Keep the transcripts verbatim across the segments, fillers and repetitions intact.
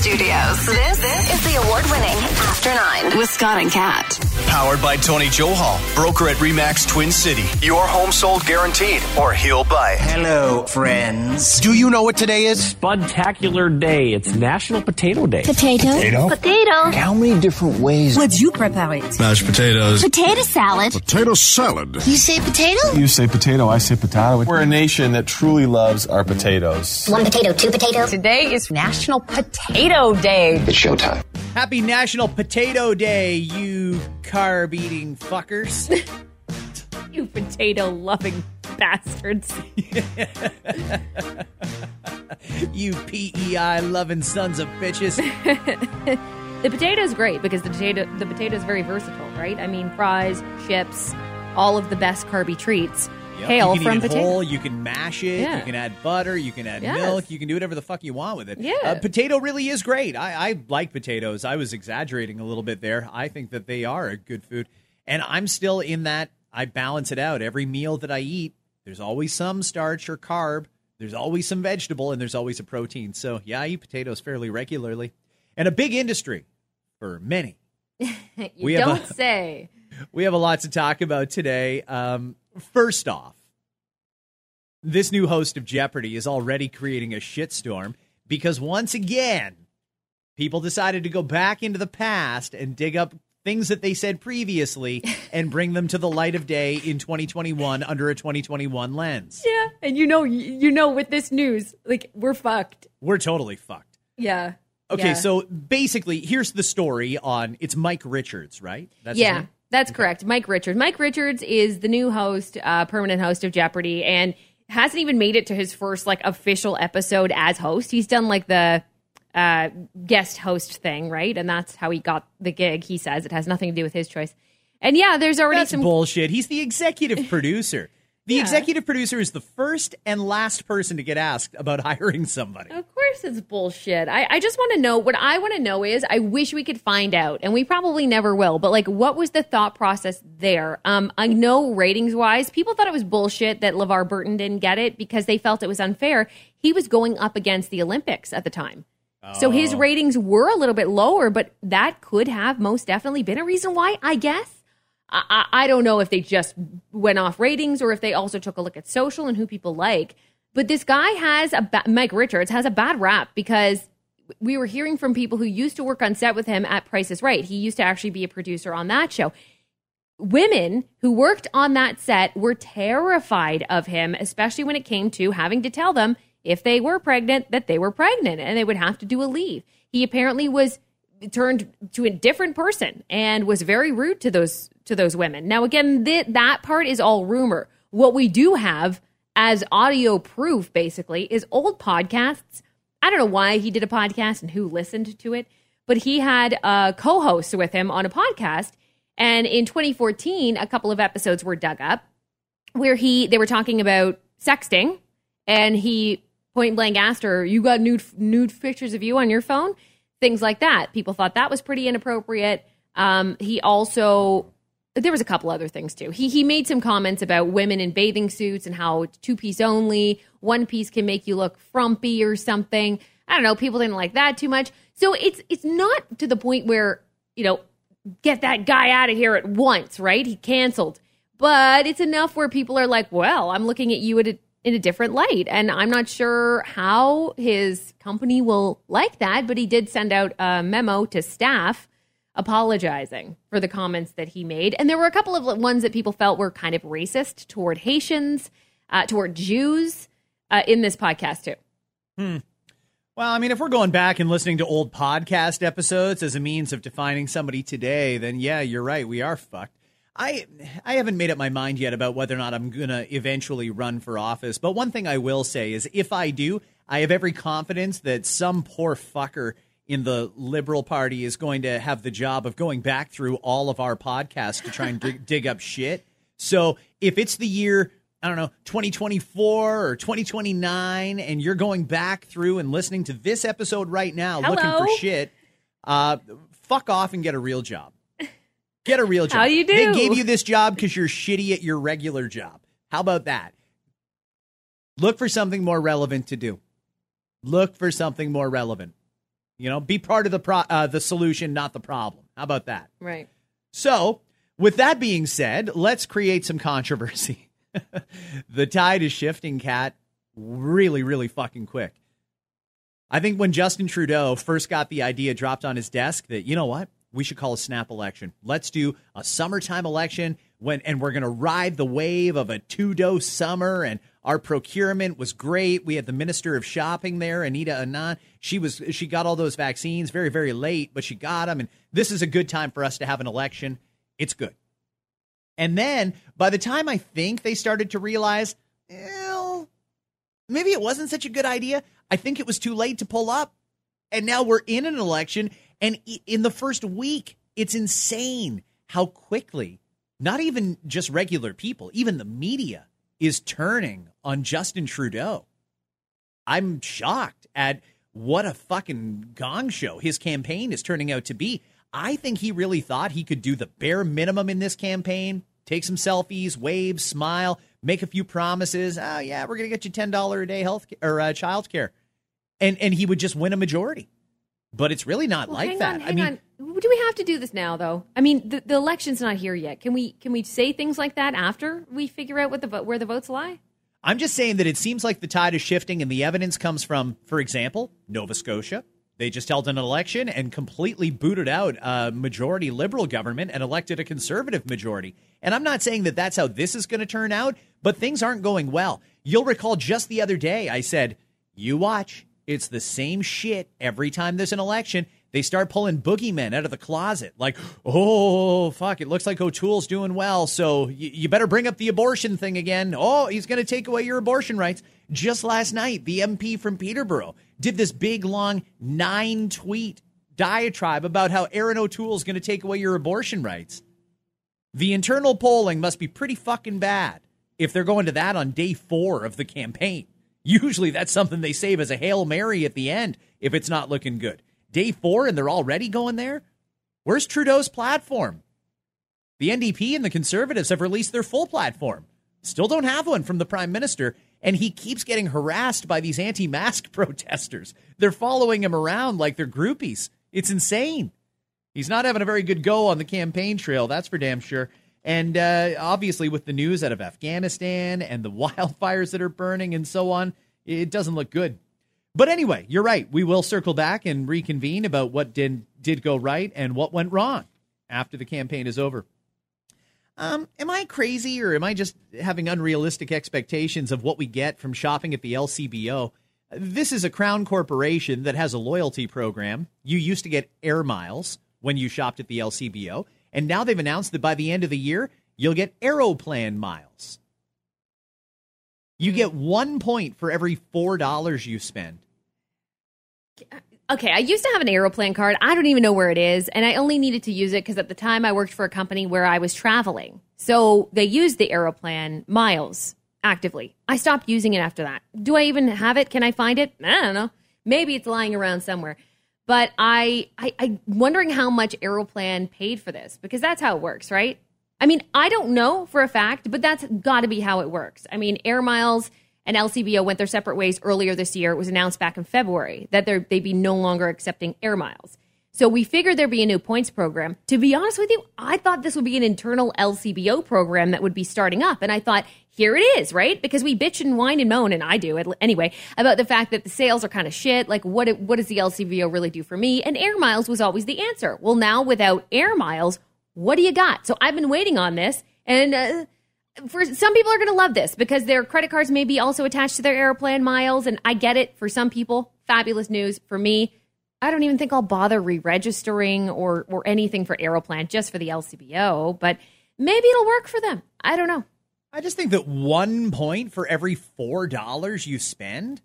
Studios. This, this is the award-winning After Nine with Scott and Kat. Powered by Tony Johal, broker at REMAX Twin City. Your home sold guaranteed, or he'll buy it. Hello, friends. Do you know what today is? Spudtacular Day. It's National Potato Day. Potato. Potato. Potato. How many different ways would you prepare it? Mashed potatoes. Potato salad. Potato salad. You say potato? You say potato. I say potato. We're a nation that truly loves our potatoes. One potato, two potatoes. Today is National Potato Day. It's showtime. Happy National Potato Day, you carb-eating fuckers. You potato-loving bastards. You P E I-loving sons of bitches. The potato's great because the potato the potato's very versatile, right? I mean, fries, chips, all of the best carby treats. Yep. Hail from potato. Whole, you can mash it. Yeah. You can add butter. You can add yes. milk. You can do whatever the fuck you want with it. Yeah. Uh, potato really is great. I, I like potatoes. I was exaggerating a little bit there. I think that they are a good food. And I'm still in that I balance it out. Every meal that I eat, there's always some starch or carb. There's always some vegetable, and there's always a protein. So, yeah, I eat potatoes fairly regularly. And a big industry for many. you we don't have a, say. We have a lot to talk about today. Um First off, this new host of Jeopardy is already creating a shitstorm because once again, people decided to go back into the past and dig up things that they said previously and bring them to the light of day in twenty twenty-one under a twenty twenty-one lens. Yeah, and you know, you know, with this news, like we're fucked. We're totally fucked. Yeah. Okay, yeah. So basically, here's the story on it's Mike Richards, right? That's yeah. His name? That's correct. Mike Richards. Mike Richards is the new host, uh, permanent host of Jeopardy, and hasn't even made it to his first like official episode as host. He's done like the uh, guest host thing, right? And that's how he got the gig. He says it has nothing to do with his choice. And yeah, there's already that's some bullshit. He's the executive producer. The yeah. executive producer is the first and last person to get asked about hiring somebody. Of course it's bullshit. I, I just want to know, what I want to know is, I wish we could find out, and we probably never will, but like, what was the thought process there? Um, I know ratings-wise, people thought it was bullshit that LeVar Burton didn't get it because they felt it was unfair. He was going up against the Olympics at the time. Oh. So his ratings were a little bit lower, but that could have most definitely been a reason why, I guess. I, I don't know if they just went off ratings or if they also took a look at social and who people like. But this guy has a ba- Mike Richards has a bad rap because we were hearing from people who used to work on set with him at Price is Right. He used to actually be a producer on that show. Women who worked on that set were terrified of him, especially when it came to having to tell them if they were pregnant that they were pregnant and they would have to do a leave. He apparently was turned to a different person and was very rude to those to those women. Now, again, th- that part is all rumor. What we do have as audio proof, basically, is old podcasts. I don't know why he did a podcast and who listened to it, but he had uh, co-hosts with him on a podcast. And in twenty fourteen, a couple of episodes were dug up where he they were talking about sexting, and he point blank asked her, you got nude nude pictures of you on your phone? Things like that. People thought that was pretty inappropriate. Um, he also... There was a couple other things, too. He he made some comments about women in bathing suits and how two-piece only, one-piece can make you look frumpy or something. I don't know. People didn't like that too much. So it's it's not to the point where, you know, get that guy out of here at once, right? He canceled. But it's enough where people are like, well, I'm looking at you at a, in a different light. And I'm not sure how his company will like that, but he did send out a memo to staff apologizing for the comments that he made. And there were a couple of ones that people felt were kind of racist toward Haitians, uh, toward Jews uh, in this podcast, too. Hmm. Well, I mean, if we're going back and listening to old podcast episodes as a means of defining somebody today, then, yeah, you're right. We are fucked. I I haven't made up my mind yet about whether or not I'm going to eventually run for office. But one thing I will say is if I do, I have every confidence that some poor fucker in the Liberal Party is going to have the job of going back through all of our podcasts to try and dig, dig up shit. So if it's the year, I don't know, twenty twenty-four or twenty twenty-nine, and you're going back through and listening to this episode right now, Hello? looking for shit, uh, fuck off and get a real job. Get a real job. How you do? They gave you this job because you're shitty at your regular job. How about that? Look for something more relevant to do. Look for something more relevant. You know, be part of the pro- uh, the solution, not the problem. How about that? Right. So with that being said, let's create some controversy. The tide is shifting, Kat, really, really fucking quick. I think when Justin Trudeau first got the idea dropped on his desk that, you know what, we should call a snap election. Let's do a summertime election when, and we're going to ride the wave of a Trudeau summer, and our procurement was great. We had the Minister of Shopping there, Anita Anand. She was she got all those vaccines very, very late, but she got them. And this is a good time for us to have an election. It's good. And then by the time I think they started to realize, well, maybe it wasn't such a good idea. I think it was too late to pull up. And now we're in an election. And in the first week, it's insane how quickly, not even just regular people, even the media is turning on Justin Trudeau. I'm shocked at what a fucking gong show his campaign is turning out to be. I think he really thought he could do the bare minimum in this campaign, take some selfies, wave, smile, make a few promises. Oh, yeah, we're going to get you ten dollars a day health or uh, child care. And, and he would just win a majority. But it's really not well, like hang that. On, hang I mean, on. Do we have to do this now, though? I mean, the, the election's not here yet. Can we can we say things like that after we figure out what the where the votes lie? I'm just saying that it seems like the tide is shifting, and the evidence comes from, for example, Nova Scotia. They just held an election and completely booted out a majority Liberal government and elected a Conservative majority. And I'm not saying that that's how this is going to turn out, but things aren't going well. You'll recall just the other day I said, you watch. It's the same shit every time there's an election. They start pulling boogeymen out of the closet. Like, oh, fuck, it looks like O'Toole's doing well, so y- you better bring up the abortion thing again. Oh, he's going to take away your abortion rights. Just last night, the M P from Peterborough did this big, long, nine-tweet diatribe about how Aaron O'Toole's going to take away your abortion rights. The internal polling must be pretty fucking bad if they're going to that on day four of the campaign. Usually that's something they save as a Hail Mary at the end if it's not looking good. Day four and they're already going there? Where's Trudeau's platform? The N D P and the Conservatives have released their full platform. Still don't have one from the Prime Minister, and he keeps getting harassed by these anti-mask protesters. They're following him around like they're groupies. It's insane. He's not having a very good go on the campaign trail, that's for damn sure. And uh, obviously with the news out of Afghanistan and the wildfires that are burning and so on, it doesn't look good. But anyway, you're right. We will circle back and reconvene about what did did go right and what went wrong after the campaign is over. Um, am I crazy, or am I just having unrealistic expectations of what we get from shopping at the L C B O? This is a Crown corporation that has a loyalty program. You used to get Air Miles when you shopped at the L C B O. And now they've announced that by the end of the year, you'll get Aeroplan miles. You get one point for every four dollars you spend. Okay, I used to have an Aeroplan card. I don't even know where it is. And I only needed to use it because at the time I worked for a company where I was traveling. So they used the Aeroplan miles actively. I stopped using it after that. Do I even have it? Can I find it? I don't know. Maybe it's lying around somewhere. But I, I, I'm wondering how much Aeroplan paid for this, because that's how it works, right? I mean, I don't know for a fact, but that's got to be how it works. I mean, Air Miles and L C B O went their separate ways earlier this year. It was announced back in February that they'd be no longer accepting Air Miles. So we figured there'd be a new points program. To be honest with you, I thought this would be an internal L C B O program that would be starting up. And I thought, here it is, right? Because we bitch and whine and moan, and I do anyway, about the fact that the sales are kind of shit. Like, what what does the L C B O really do for me? And Air Miles was always the answer. Well, now without Air Miles, what do you got? So I've been waiting on this. And uh, for some people are going to love this because their credit cards may be also attached to their Aeroplan miles. And I get it. For some people, fabulous news. For me, I don't even think I'll bother re-registering or, or anything for Aeroplan, just for the L C B O, but maybe it'll work for them. I don't know. I just think that one point for every four dollars you spend,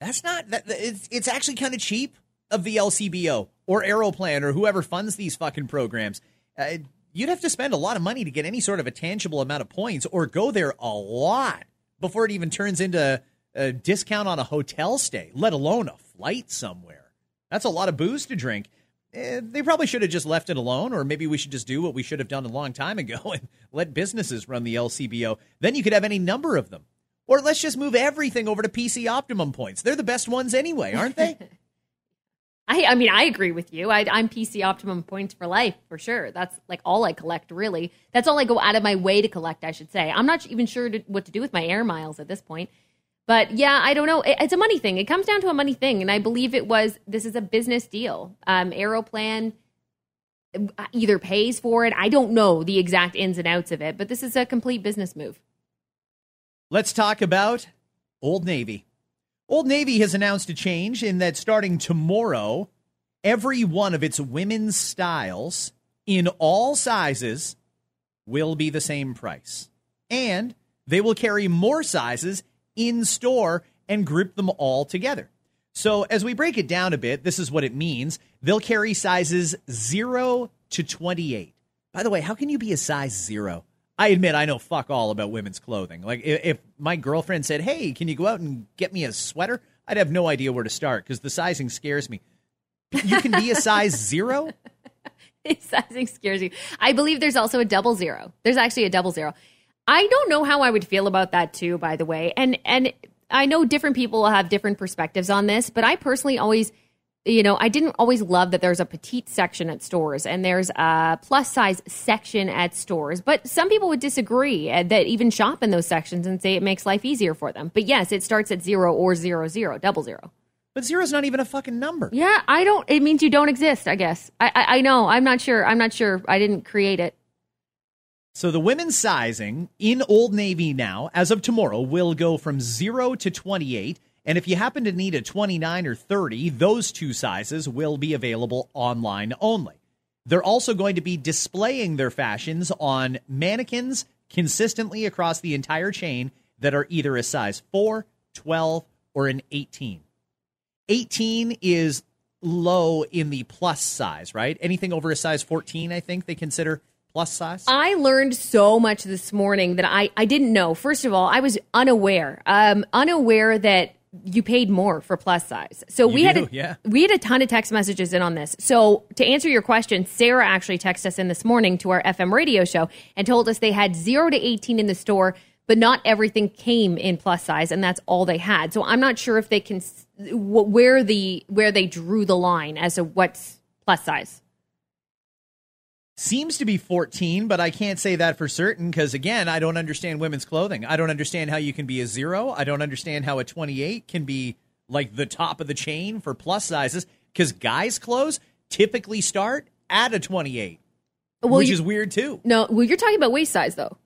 that's not, that it's, it's actually kind of cheap of the L C B O or Aeroplan or whoever funds these fucking programs. Uh, you'd have to spend a lot of money to get any sort of a tangible amount of points or go there a lot before it even turns into a discount on a hotel stay, let alone a flight somewhere. That's a lot of booze to drink. Eh, they probably should have just left it alone, or maybe we should just do what we should have done a long time ago and let businesses run the L C B O. Then you could have any number of them. Or let's just move everything over to P C Optimum points. They're the best ones anyway, aren't they? I, I mean, I agree with you. I, I'm P C Optimum points for life, for sure. That's like all I collect, really. That's all I go out of my way to collect, I should say. I'm not even sure to, what to do with my Air Miles at this point. But yeah, I don't know. It, it's a money thing. It comes down to a money thing. And I believe it was, this is a business deal. Um, Aeroplan either pays for it. I don't know the exact ins and outs of it, but this is a complete business move. Let's talk about Old Navy. Old Navy has announced a change in that starting tomorrow, every one of its women's styles in all sizes will be the same price. And they will carry more sizes in store and group them all together. So as we break it down a bit, this is what it means. They'll carry sizes zero to twenty-eight. By the way, how can you be a size zero? I admit I know fuck all about women's clothing. Like, if my girlfriend said, hey, can you go out and get me a sweater? I'd have no idea where to start because the sizing scares me. You can be a size zero? Sizing scares you. I believe there's also a double zero. There's actually a double zero. I don't know how I would feel about that, too, by the way. And and I know different people will have different perspectives on this, but I personally always, you know, I didn't always love that there's a petite section at stores and there's a plus size section at stores. But some people would disagree that even shop in those sections and say it makes life easier for them. But yes, it starts at zero or zero, zero, double zero. But zero is not even a fucking number. Yeah, I don't. It means you don't exist, I guess. I, I, I know. I'm not sure. I'm not sure. I didn't create it. So the women's sizing in Old Navy now, as of tomorrow, will go from zero to twenty-eight. And if you happen to need a twenty-nine or thirty, those two sizes will be available online only. They're also going to be displaying their fashions on mannequins consistently across the entire chain that are either a size four, twelve, or an eighteen. eighteen is low in the plus size, right? Anything over a size fourteen, I think they consider plus size. I learned so much this morning that I, I didn't know. First of all, I was unaware, um, unaware that you paid more for plus size. So we you had, do, a, yeah. we had a ton of text messages in on this. So to answer your question, Sarah actually texted us in this morning to our F M radio show and told us they had zero to eighteen in the store, but not everything came in plus size. And that's all they had. So I'm not sure if they can, where the, where they drew the line as to what's plus size. Seems to be fourteen, but I can't say that for certain because, again, I don't understand women's clothing. I don't understand how you can be a zero. I don't understand how a twenty-eight can be like the top of the chain for plus sizes because guys' clothes typically start at a twenty-eight, well, which you, is weird, too. No, well, you're talking about waist size, though.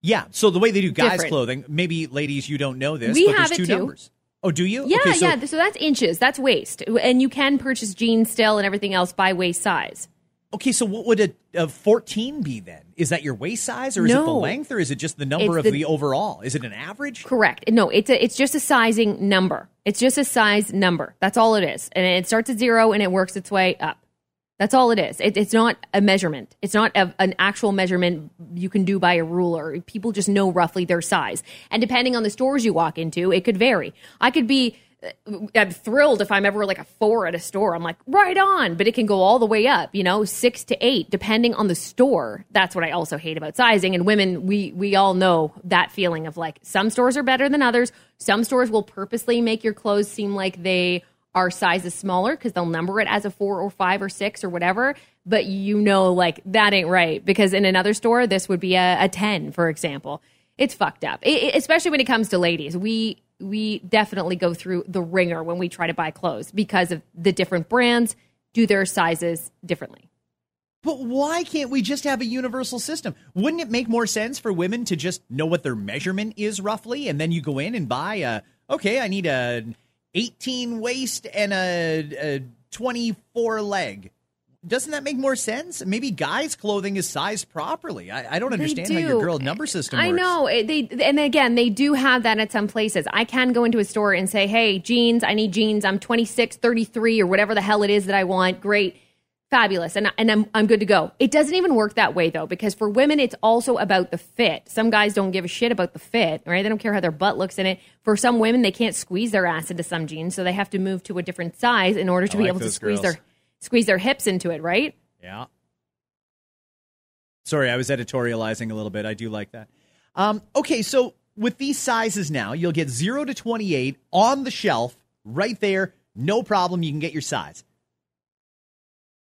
Yeah, so the way they do guys' Different. clothing, maybe, ladies, you don't know this, we but have there's two it too. numbers. Oh, do you? Yeah, okay, so, yeah, so that's inches. That's waist. And you can purchase jeans still and everything else by waist size. Okay, so what would a, a fourteen be then? Is that your waist size, or is no. it the length, or is it just the number it's of the, the overall? Is it an average? Correct. No, it's a, it's just a sizing number. It's just a size number. That's all it is. And it starts at zero, and it works its way up. That's all it is. It, it's not a measurement. It's not a, an actual measurement you can do by a ruler. People just know roughly their size. And depending on the stores you walk into, it could vary. I could be... I'm thrilled if I'm ever like a four at a store. I'm like, right on. But it can go all the way up, you know, six to eight, depending on the store. That's what I also hate about sizing. And women, we we all know that feeling of like some stores are better than others. Some stores will purposely make your clothes seem like they are sizes smaller because they'll number it as a four or five or six or whatever. But, you know, like that ain't right because in another store, this would be a, a ten, for example. It's fucked up, it, especially when it comes to ladies. We... We definitely go through the ringer when we try to buy clothes because of the different brands do their sizes differently. But why can't we just have a universal system? Wouldn't it make more sense for women to just know what their measurement is roughly? And then you go in and buy a, okay, I need an eighteen waist and a, a twenty-four leg. Doesn't that make more sense? Maybe guys' clothing is sized properly. I, I don't understand do. how your girl number system works. I know. They, and again, they do have that at some places. I can go into a store and say, hey, jeans, I need jeans. I'm twenty-six, thirty-three, or whatever the hell it is that I want. Great. Fabulous. And, and I'm, I'm good to go. It doesn't even work that way, though, because for women, it's also about the fit. Some guys don't give a shit about the fit, right? They don't care how their butt looks in it. For some women, they can't squeeze their ass into some jeans, so they have to move to a different size in order to I be like able to squeeze girls. their... Squeeze their hips into it, right? Yeah. Sorry, I was editorializing a little bit. I do like that. Um, okay, so with these sizes now, you'll get zero to twenty-eight on the shelf right there. No problem. You can get your size.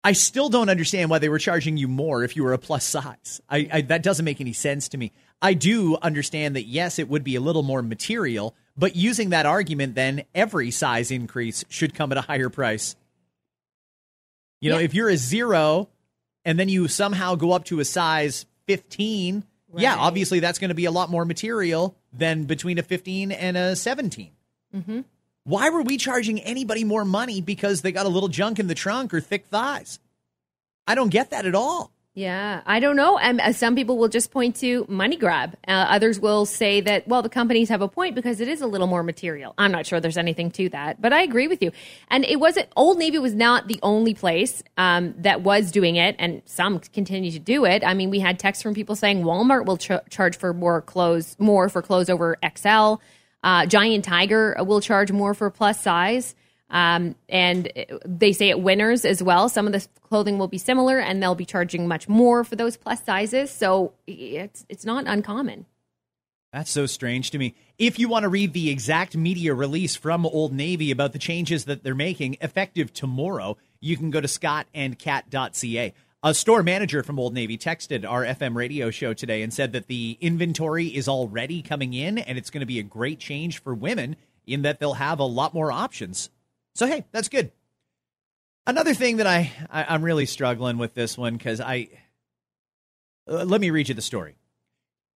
I still don't understand why they were charging you more if you were a plus size. I, I that doesn't make any sense to me. I do understand that, yes, it would be a little more material, but using that argument, then every size increase should come at a higher price. You know, yeah. if you're a zero and then you somehow go up to a size fifteen, right. yeah, obviously that's going to be a lot more material than between a fifteen and a seventeen. Mm-hmm. Why were we charging anybody more money because they got a little junk in the trunk or thick thighs? I don't get that at all. Yeah, I don't know. And um, some people will just point to money grab. Uh, others will say that, well, the companies have a point because it is a little more material. I'm not sure there's anything to that, but I agree with you. And it wasn't, Old Navy was not the only place um, that was doing it, and some continue to do it. I mean, we had texts from people saying Walmart will ch- charge for more clothes, more for clothes over X L. Uh, Giant Tiger will charge more for plus size. Um, and they say at Winners as well, some of the clothing will be similar and they'll be charging much more for those plus sizes. So it's it's not uncommon. That's so strange to me. If you want to read the exact media release from Old Navy about the changes that they're making effective tomorrow, you can go to scott and cat dot c a. A store manager from Old Navy texted our F M radio show today and said that the inventory is already coming in and it's going to be a great change for women in that they'll have a lot more options. So, hey, that's good. Another thing that I, I, I'm really struggling with this one because I uh, let me read you the story.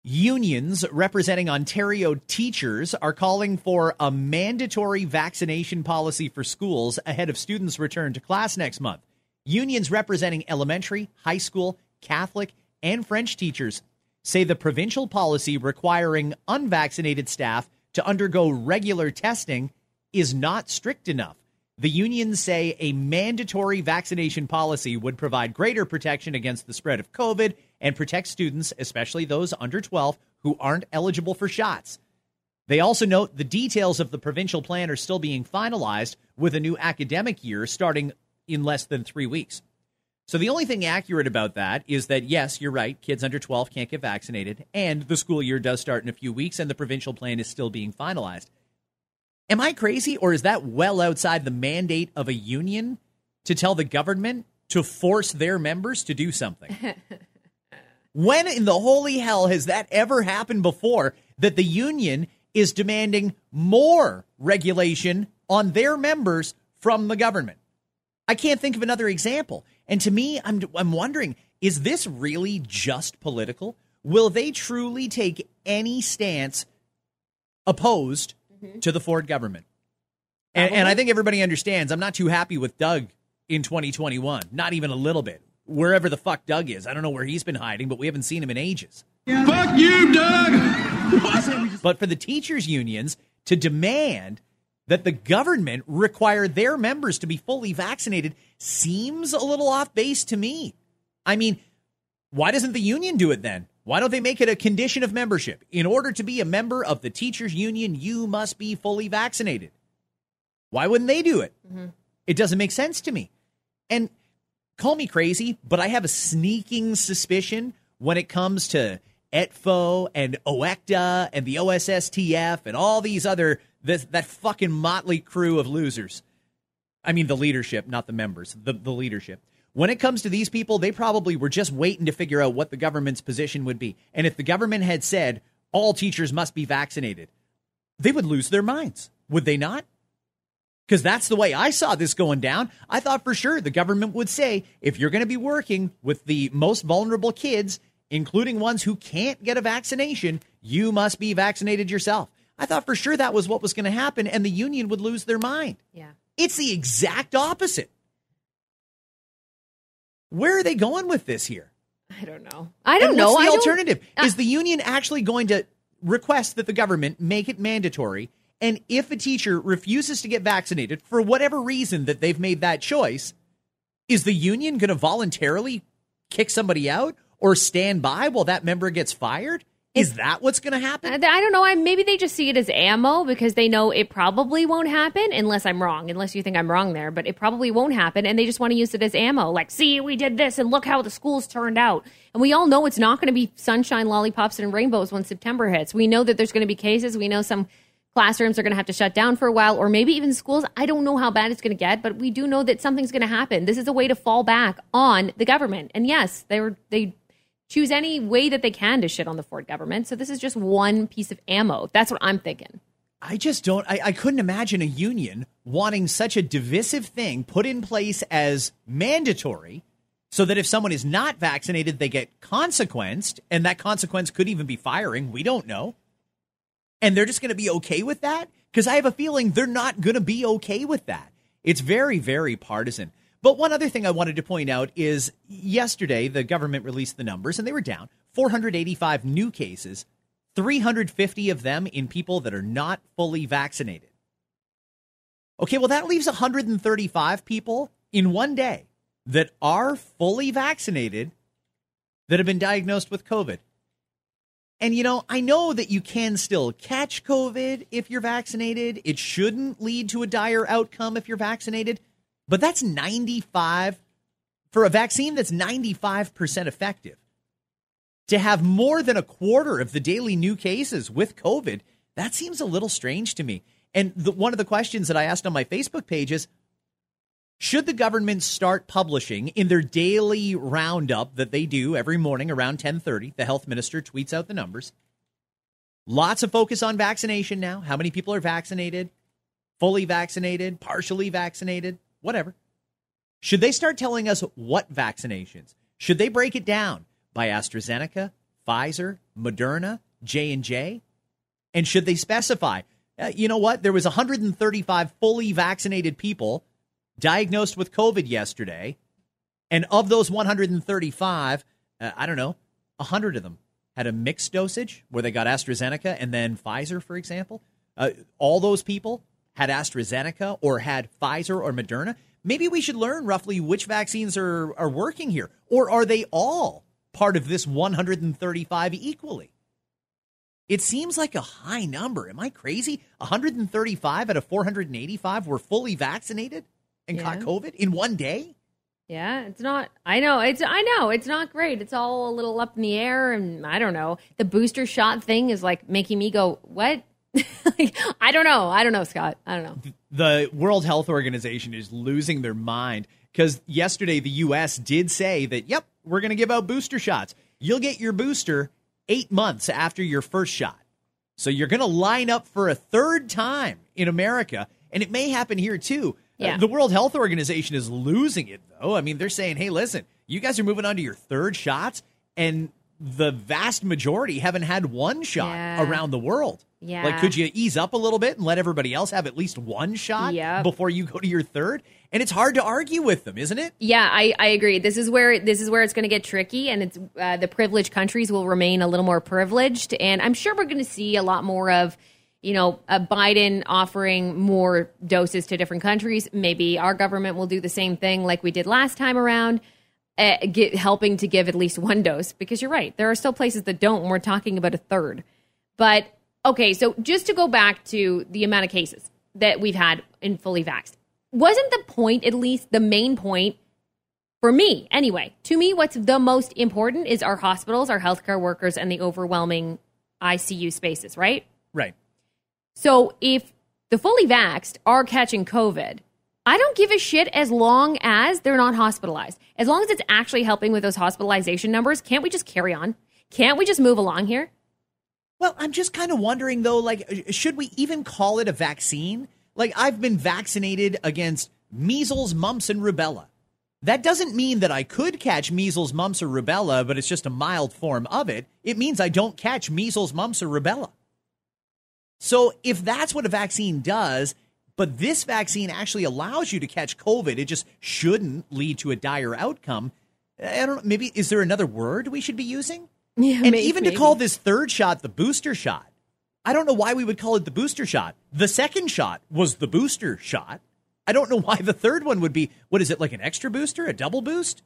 Unions representing Ontario teachers are calling for a mandatory vaccination policy for schools ahead of students' return to class next month. Unions representing elementary, high school, Catholic, and French teachers say the provincial policy requiring unvaccinated staff to undergo regular testing is not strict enough. The unions say a mandatory vaccination policy would provide greater protection against the spread of COVID and protect students, especially those under twelve, who aren't eligible for shots. They also note the details of the provincial plan are still being finalized with a new academic year starting in less than three weeks. So the only thing accurate about that is that, yes, you're right, kids under twelve can't get vaccinated, and the school year does start in a few weeks, and the provincial plan is still being finalized. Am I crazy, or is that well outside the mandate of a union to tell the government to force their members to do something? When in the holy hell has that ever happened before that the union is demanding more regulation on their members from the government? I can't think of another example. And to me, I'm I'm wondering, is this really just political? Will they truly take any stance opposed to the Ford government? And, and I think everybody understands I'm not too happy with Doug in twenty twenty-one. Not even a little bit. Wherever the fuck Doug is. I don't know where he's been hiding, but we haven't seen him in ages. Yeah. Fuck you, Doug! But for the teachers' unions to demand that the government require their members to be fully vaccinated seems a little off base to me. I mean, why doesn't the union do it then? Why don't they make it a condition of membership? In order to be a member of the teachers union, you must be fully vaccinated. Why wouldn't they do it? Mm-hmm. It doesn't make sense to me. And call me crazy, but I have a sneaking suspicion when it comes to E T F O and O E C T A and the O S S T F and all these other, this, that fucking motley crew of losers. I mean, the leadership, not the members, the, the leadership. When it comes to these people, they probably were just waiting to figure out what the government's position would be. And if the government had said all teachers must be vaccinated, they would lose their minds, would they not? Because that's the way I saw this going down. I thought for sure the government would say, if you're going to be working with the most vulnerable kids, including ones who can't get a vaccination, you must be vaccinated yourself. I thought for sure that was what was going to happen, and the union would lose their mind. Yeah, it's the exact opposite. Where are they going with this here? I don't know. I don't and what's know. The I alternative uh, is the union actually going to request that the government make it mandatory. And if a teacher refuses to get vaccinated for whatever reason that they've made that choice, is the union going to voluntarily kick somebody out or stand by while that member gets fired? Is that what's going to happen? I don't know. I, maybe they just see it as ammo because they know it probably won't happen unless I'm wrong, unless you think I'm wrong there. But it probably won't happen. And they just want to use it as ammo. Like, see, we did this and look how the schools turned out. And we all know it's not going to be sunshine, lollipops and rainbows when September hits. We know that there's going to be cases. We know some classrooms are going to have to shut down for a while, or maybe even schools. I don't know how bad it's going to get, but we do know that something's going to happen. This is a way to fall back on the government. And yes, they were they choose any way that they can to shit on the Ford government. So this is just one piece of ammo. That's what I'm thinking. I just don't, I, I couldn't imagine a union wanting such a divisive thing put in place as mandatory so that if someone is not vaccinated, they get consequenced, and that consequence could even be firing. We don't know. And they're just going to be okay with that? Because I have a feeling they're not going to be okay with that. It's very, very partisan. But one other thing I wanted to point out is yesterday the government released the numbers, and they were down. four hundred eighty-five new cases, three hundred fifty of them in people that are not fully vaccinated. Okay, well, that leaves one hundred thirty-five people in one day that are fully vaccinated that have been diagnosed with COVID. And, you know, I know that you can still catch COVID if you're vaccinated. It shouldn't lead to a dire outcome if you're vaccinated. But that's ninety-five for a vaccine that's ninety-five percent effective. To have more than a quarter of the daily new cases with COVID, that seems a little strange to me. And the, one of the questions that I asked on my Facebook page is, should the government start publishing in their daily roundup that they do every morning around ten thirty? The health minister tweets out the numbers. Lots of focus on vaccination now. How many people are vaccinated, fully vaccinated, partially vaccinated, whatever. Should they start telling us what vaccinations? Should they break it down by AstraZeneca, Pfizer, Moderna, J and J? And should they specify, uh, you know what, there was one hundred thirty-five fully vaccinated people diagnosed with COVID yesterday, and of those one hundred thirty-five, uh, I don't know, one hundred of them had a mixed dosage where they got AstraZeneca and then Pfizer, for example. Uh, all those people had AstraZeneca or had Pfizer or Moderna. Maybe we should learn roughly which vaccines are, are working here, or are they all part of this one hundred thirty-five equally? It seems like a high number. Am I crazy? one hundred thirty-five out of four hundred eighty-five were fully vaccinated and yeah. caught COVID in one day? Yeah, it's not, I know, it's, I know, it's not great. It's all a little up in the air, and I don't know. The booster shot thing is like making me go, what? like, I don't know. I don't know, Scott. I don't know. The World Health Organization is losing their mind because yesterday the U S did say that, yep, we're going to give out booster shots. You'll get your booster eight months after your first shot. So you're going to line up for a third time in America, and it may happen here too. Yeah. The World Health Organization is losing it, though. I mean, they're saying, hey, listen, you guys are moving on to your third shots, and the vast majority haven't had one shot yeah. around the world. Yeah. Like, could you ease up a little bit and let everybody else have at least one shot yep. before you go to your third? And it's hard to argue with them, isn't it? Yeah, I, I agree. This is where this is where it's going to get tricky, and it's uh, the privileged countries will remain a little more privileged. And I'm sure we're going to see a lot more of, you know, uh, Biden offering more doses to different countries. Maybe our government will do the same thing like we did last time around, uh, get, helping to give at least one dose. Because you're right, there are still places that don't, and we're talking about a third. But, okay, so just to go back to the amount of cases that we've had in fully vaxxed, wasn't the point, at least the main point, for me, anyway, to me, what's the most important is our hospitals, our healthcare workers, and the overwhelming I C U spaces, right? Right. So if the fully vaxxed are catching COVID, I don't give a shit as long as they're not hospitalized. As long as it's actually helping with those hospitalization numbers, can't we just carry on? Can't we just move along here? Well, I'm just kind of wondering, though, like, should we even call it a vaccine? Like, I've been vaccinated against measles, mumps, and rubella. That doesn't mean that I could catch measles, mumps, or rubella, but it's just a mild form of it. It means I don't catch measles, mumps, or rubella. So if that's what a vaccine does, but this vaccine actually allows you to catch COVID, it just shouldn't lead to a dire outcome. I don't know. Maybe is there another word we should be using? Yeah, and maybe, even maybe. to call this third shot the booster shot. I don't know why we would call it the booster shot. The second shot was the booster shot. I don't know why the third one would be, what is it, like an extra booster, a double boost?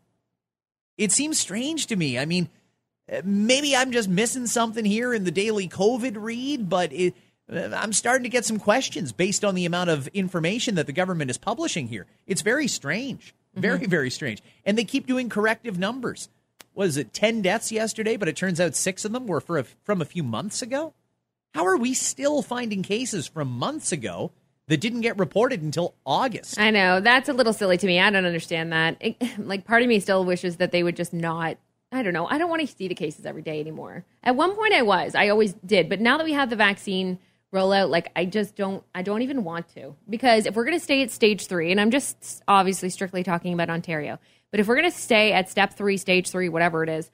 It seems strange to me. I mean, maybe I'm just missing something here in the daily COVID read, but it, I'm starting to get some questions based on the amount of information that the government is publishing here. It's very strange, very, mm-hmm. very strange. And they keep doing corrective numbers. What is it, ten deaths yesterday, but it turns out six of them were for a, from a few months ago? How are we still finding cases from months ago that didn't get reported until August? I know. That's a little silly to me. I don't understand that. It, like, part of me still wishes that they would just not, I don't know. I don't want to see the cases every day anymore. At one point I was. I always did. But now that we have the vaccine rollout, like, I just don't, I don't even want to. Because if we're going to stay at stage three, and I'm just obviously strictly talking about Ontario, but if we're going to stay at step three, stage three, whatever it is,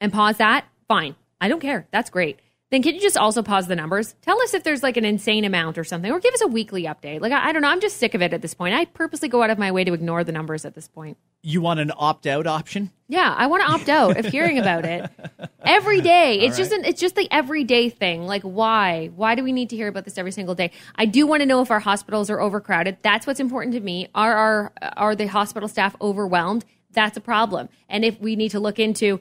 and pause that, fine. I don't care. That's great. Then can you just also pause the numbers? Tell us if there's like an insane amount or something, or give us a weekly update. Like, I, I don't know. I'm just sick of it at this point. I purposely go out of my way to ignore the numbers at this point. You want an opt-out option? Yeah, I want to opt out of hearing about it every day. It's All just right. an, it's just the everyday thing. Like, why? Why do we need to hear about this every single day? I do want to know if our hospitals are overcrowded. That's what's important to me. Are our are the hospital staff overwhelmed? That's a problem. And if we need to look into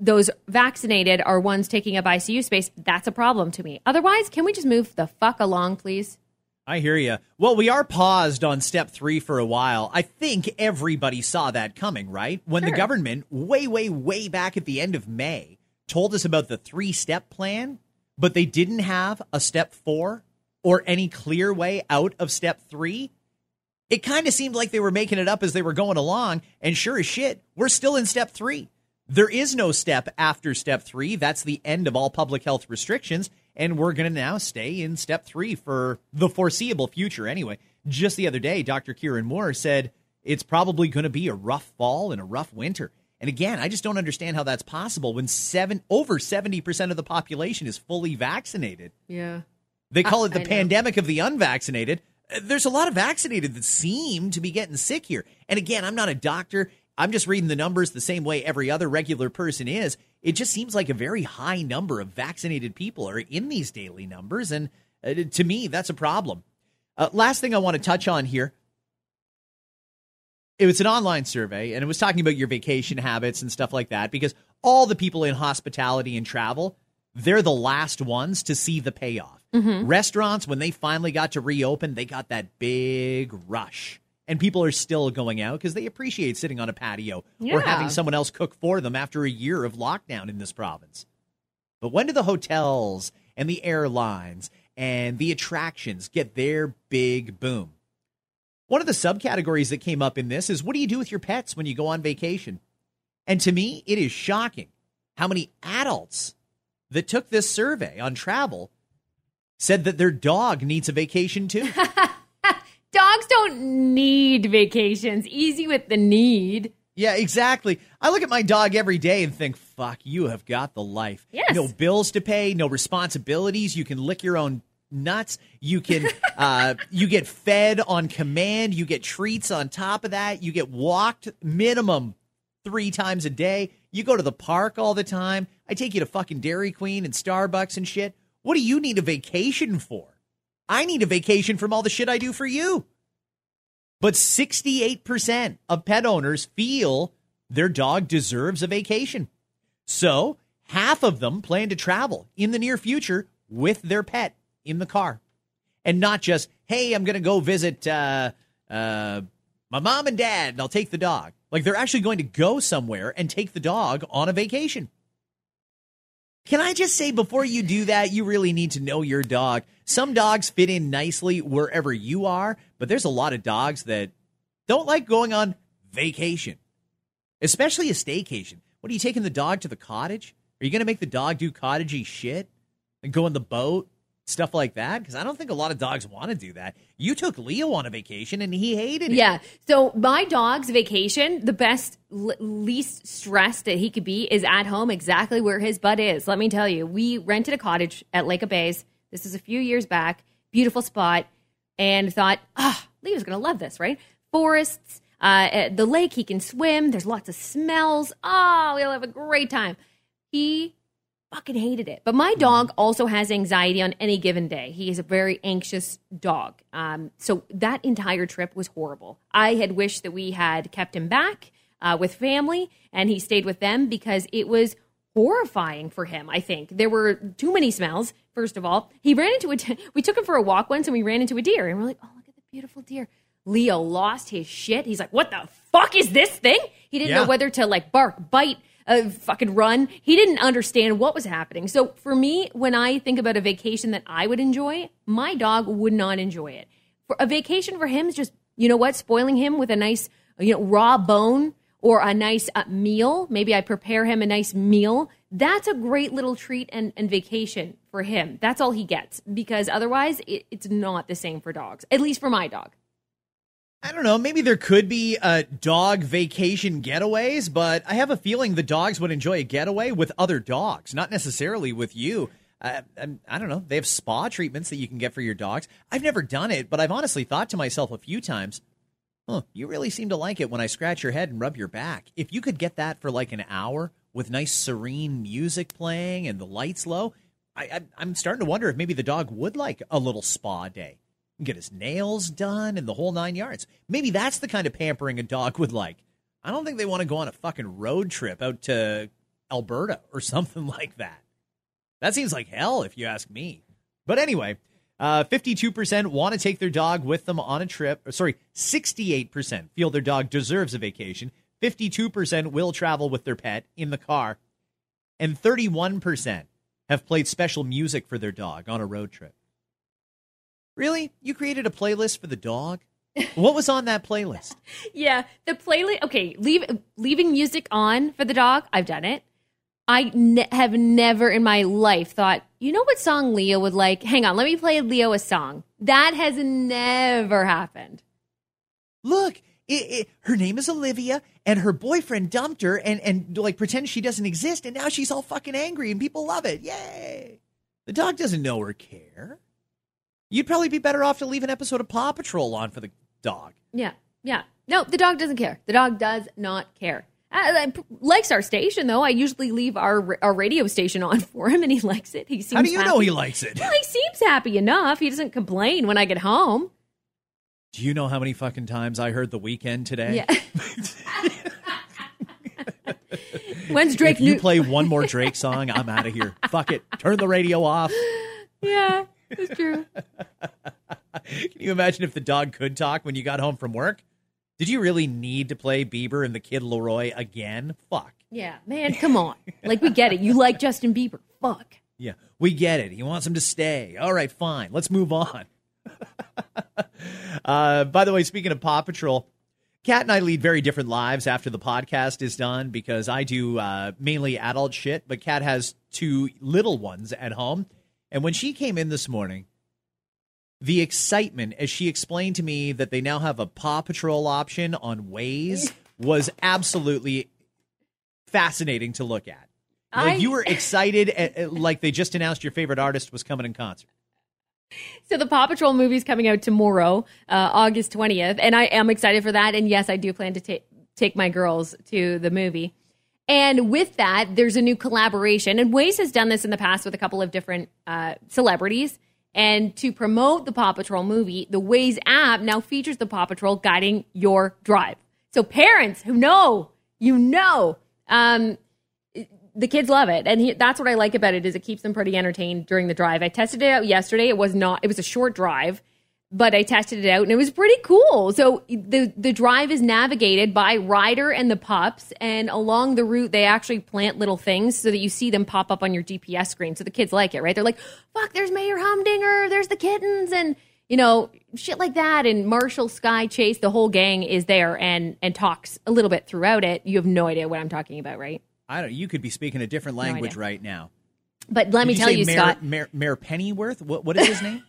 those vaccinated are ones taking up I C U space, that's a problem to me. Otherwise, can we just move the fuck along, please? I hear you. Well, we are paused on step three for a while. I think everybody saw that coming, right? When sure. the government, way, way, way back at the end of May, told us about the three-step plan, but they didn't have a step four or any clear way out of step three. It kind of seemed like they were making it up as they were going along, and sure as shit, we're still in step three. There is no step after step three. That's the end of all public health restrictions. And we're going to now stay in step three for the foreseeable future anyway. Just the other day, Doctor Kieran Moore said it's probably going to be a rough fall and a rough winter. And again, I just don't understand how that's possible when seven over seventy percent of the population is fully vaccinated. Yeah. They call I, it the I pandemic know. of the unvaccinated. There's a lot of vaccinated that seem to be getting sick here. And again, I'm not a doctor. I'm just reading the numbers the same way every other regular person is. It just seems like a very high number of vaccinated people are in these daily numbers. And uh, to me, that's a problem. Uh, last thing I want to touch on here. It was an online survey, and it was talking about your vacation habits and stuff like that, because all the people in hospitality and travel, they're the last ones to see the payoff. Mm-hmm. Restaurants, when they finally got to reopen, they got that big rush. And people are still going out because they appreciate sitting on a patio yeah. or having someone else cook for them after a year of lockdown in this province. But when do the hotels and the airlines and the attractions get their big boom? One of the subcategories that came up in this is, what do you do with your pets when you go on vacation? And to me, it is shocking how many adults that took this survey on travel said that their dog needs a vacation too. Dogs don't need vacations. Easy with the need. Yeah, exactly. I look at my dog every day and think, fuck, you have got the life. Yes. No bills to pay, no responsibilities. You can lick your own nuts. You can, uh, you get fed on command. You get treats on top of that. You get walked minimum three times a day. You go to the park all the time. I take you to fucking Dairy Queen and Starbucks and shit. What do you need a vacation for? I need a vacation from all the shit I do for you. But sixty-eight percent of pet owners feel their dog deserves a vacation. So half of them plan to travel in the near future with their pet in the car. And not just, hey, I'm going to go visit uh, uh, my mom and dad and I'll take the dog. Like, they're actually going to go somewhere and take the dog on a vacation. Can I just say, before you do that, you really need to know your dog. Some dogs fit in nicely wherever you are, but there's a lot of dogs that don't like going on vacation, especially a staycation. What, are you taking the dog to the cottage? Are you going to make the dog do cottagey shit and go on the boat, stuff like that? Because I don't think a lot of dogs want to do that. You took Leo on a vacation and he hated it. Yeah, so my dog's vacation, the best, l- least stressed that he could be is at home, exactly where his butt is. Let me tell you, we rented a cottage at Lake of Bays. This is a few years back, beautiful spot, and thought, oh, Leo's going to love this, right? Forests, uh, the lake, he can swim, there's lots of smells. Oh, we'll have a great time. He fucking hated it. But my dog also has anxiety on any given day. He is a very anxious dog. Um, so that entire trip was horrible. I had wished that we had kept him back uh, with family, and he stayed with them because it was horrifying for him, I think. There were too many smells. First of all, he ran into a, t- we took him for a walk once and we ran into a deer and we're like, oh, look at the beautiful deer. Leo lost his shit. He's like, what the fuck is this thing? He didn't yeah. know whether to like bark, bite, uh, fucking run. He didn't understand what was happening. So for me, when I think about a vacation that I would enjoy, my dog would not enjoy it. For a vacation for him is just, you know what, spoiling him with a nice, you know, raw bone or a nice uh, meal. Maybe I prepare him a nice meal. That's a great little treat and, and vacation for him. That's all he gets, because otherwise it, it's not the same for dogs, at least for my dog. I don't know. Maybe there could be uh, dog vacation getaways, but I have a feeling the dogs would enjoy a getaway with other dogs, not necessarily with you. I, I, I don't know. They have spa treatments that you can get for your dogs. I've never done it, but I've honestly thought to myself a few times, huh, you really seem to like it when I scratch your head and rub your back. If you could get that for like an hour with nice serene music playing and the lights low, I, I, I'm starting to wonder if maybe the dog would like a little spa day. Get his nails done and the whole nine yards. Maybe that's the kind of pampering a dog would like. I don't think they want to go on a fucking road trip out to Alberta or something like that. That seems like hell if you ask me. But anyway, uh, fifty-two percent want to take their dog with them on a trip. Or sorry, sixty-eight percent feel their dog deserves a vacation. fifty-two percent will travel with their pet in the car. And thirty-one percent have played special music for their dog on a road trip. Really? You created a playlist for the dog? What was on that playlist? Yeah, the playlist. Okay, leave, leaving music on for the dog. I've done it. I ne- have never in my life thought, you know what song Leo would like? Hang on, let me play Leo a song. That has never happened. Look, it, it, her name is Olivia, and her boyfriend dumped her and, and like pretends she doesn't exist, and now she's all fucking angry, and people love it. Yay! The dog doesn't know or care. You'd probably be better off to leave an episode of Paw Patrol on for the dog. Yeah, yeah. No, the dog doesn't care. The dog does not care. I, I, likes our station, though. I usually leave our our radio station on for him, and he likes it. He seems How do you happy. know he likes it? Well, he seems happy enough. He doesn't complain when I get home. Do you know how many fucking times I heard The Weeknd today? Yeah. When's Drake? If you new- play one more Drake song, I'm out of here. Fuck it. Turn the radio off. Yeah. It's true. Can you imagine if the dog could talk when you got home from work? Did you really need to play Bieber and the Kid LAROI again? Fuck. Yeah, man, come on. Like, we get it. You like Justin Bieber. Fuck. Yeah, we get it. He wants him to stay. All right, fine. Let's move on. uh, by the way, speaking of Paw Patrol, Kat and I lead very different lives after the podcast is done, because I do uh, mainly adult shit, but Kat has two little ones at home. And when she came in this morning, the excitement as she explained to me that they now have a Paw Patrol option on Waze was absolutely fascinating to look at. Like I... you were excited, at, at, like they just announced your favorite artist was coming in concert. So the Paw Patrol movie is coming out tomorrow, uh, August twentieth, and I am excited for that. And yes, I do plan to ta- take my girls to the movie. And with that, there's a new collaboration. And Waze has done this in the past with a couple of different uh, celebrities. And to promote the Paw Patrol movie, the Waze app now features the Paw Patrol guiding your drive. So parents who know, you know, um, the kids love it. And he, that's what I like about it, is it keeps them pretty entertained during the drive. I tested it out yesterday. It was not, it was a short drive, but I tested it out, and it was pretty cool. So the the drive is navigated by Ryder and the pups, and along the route, they actually plant little things so that you see them pop up on your G P S screen. So the kids like it, right? They're like, fuck, there's Mayor Humdinger, there's the kittens, and, you know, shit like that. And Marshall, Sky, Chase, the whole gang is there and and talks a little bit throughout it. You have no idea what I'm talking about, right? I don't. You could be speaking a different language no right now. But let Did me you tell you, Mayor, Scott. Mayor, Mayor Pennyworth? What What is his name?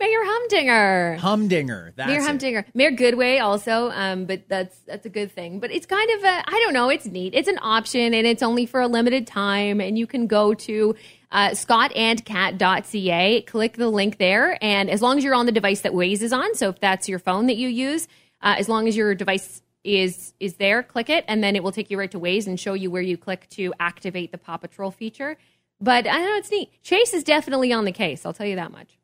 Mayor Humdinger. Humdinger. That's Mayor Humdinger. It. Mayor Goodway also, um, but that's that's a good thing. But it's kind of a, I don't know, it's neat. It's an option, and it's only for a limited time, and you can go to uh, scott and cat dot c a, click the link there, and as long as you're on the device that Waze is on, so if that's your phone that you use, uh, as long as your device is is there, click it, and then it will take you right to Waze and show you where you click to activate the Paw Patrol feature. But I know it's neat. Chase is definitely on the case, I'll tell you that much.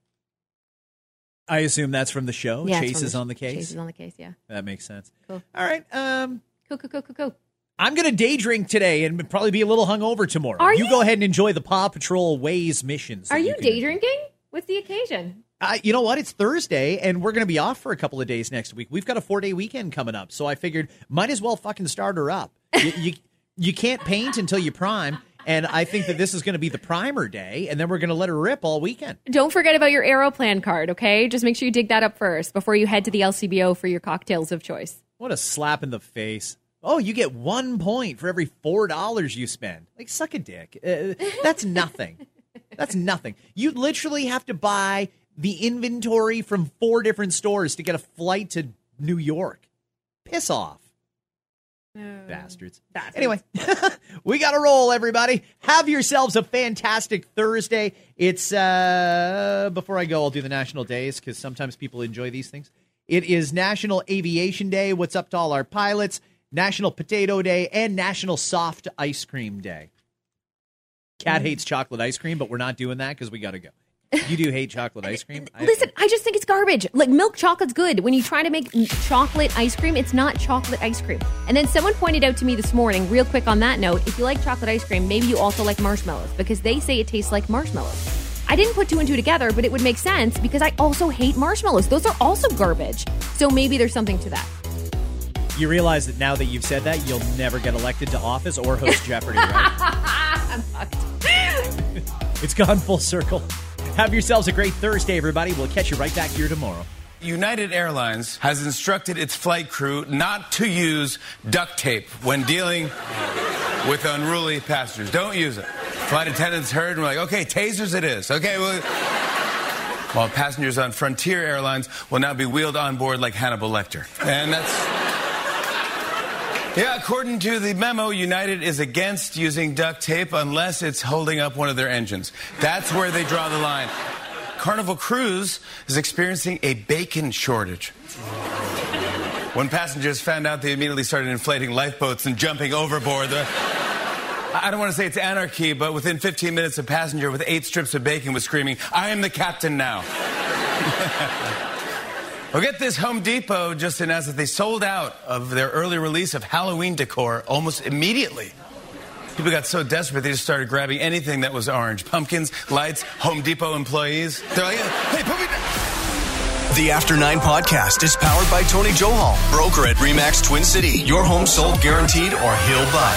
I assume that's from the show. Yeah, Chase is the, on the case. Chase is on the case, yeah. That makes sense. Cool. All right. Um, cool, cool, cool, cool, cool. I'm going to day drink today and probably be a little hungover tomorrow. Are you? You go ahead and enjoy the Paw Patrol Waze missions. Are you, you day enjoy. drinking? What's the occasion? Uh, you know what? It's Thursday, and we're going to be off for a couple of days next week. We've got a four-day weekend coming up, so I figured might as well fucking start her up. You, you you can't paint until you prime. And I think that this is going to be the primer day, and then we're going to let her rip all weekend. Don't forget about your Aeroplan card, okay? Just make sure you dig that up first before you head to the L C B O for your cocktails of choice. What a slap in the face. Oh, you get one point for every four dollars you spend. Like, suck a dick. Uh, that's nothing. That's nothing. You literally have to buy the inventory from four different stores to get a flight to New York. Piss off. No. Bastards. Bastards. Anyway, we got to roll, everybody. Have yourselves a fantastic Thursday. It's, uh, before I go, I'll do the national days because sometimes people enjoy these things. It is National Aviation Day. What's up to all our pilots? National Potato Day and National Soft Ice Cream Day. Cat mm. hates chocolate ice cream, but we're not doing that because we got to go. You do hate chocolate ice cream? Listen, I, I just think it's garbage. Like, milk chocolate's good. When you try to make chocolate ice cream, it's not chocolate ice cream. And then someone pointed out to me this morning, real quick on that note, if you like chocolate ice cream, maybe you also like marshmallows because they say it tastes like marshmallows. I didn't put two and two together, but it would make sense because I also hate marshmallows. Those are also garbage. So maybe there's something to that. You realize that now that you've said that, you'll never get elected to office or host Jeopardy, right? I'm fucked. It's gone full circle. Have yourselves a great Thursday, everybody. We'll catch you right back here tomorrow. United Airlines has instructed its flight crew not to use duct tape when dealing with unruly passengers. Don't use it. Flight attendants heard and were like, okay, tasers it is. Okay, well... While passengers on Frontier Airlines will now be wheeled on board like Hannibal Lecter. And that's... Yeah, according to the memo, United is against using duct tape unless it's holding up one of their engines. That's where they draw the line. Carnival Cruise is experiencing a bacon shortage. When passengers found out, they immediately started inflating lifeboats and jumping overboard. The... I don't want to say it's anarchy, but within fifteen minutes, a passenger with eight strips of bacon was screaming, "I am the captain now." Well, get this, Home Depot just announced that they sold out of their early release of Halloween decor almost immediately. People got so desperate, they just started grabbing anything that was orange. Pumpkins, lights, Home Depot employees. They're like, hey, put me down. The After Nine podcast is powered by Tony Johal, broker at REMAX Twin City. Your home sold guaranteed or he'll buy.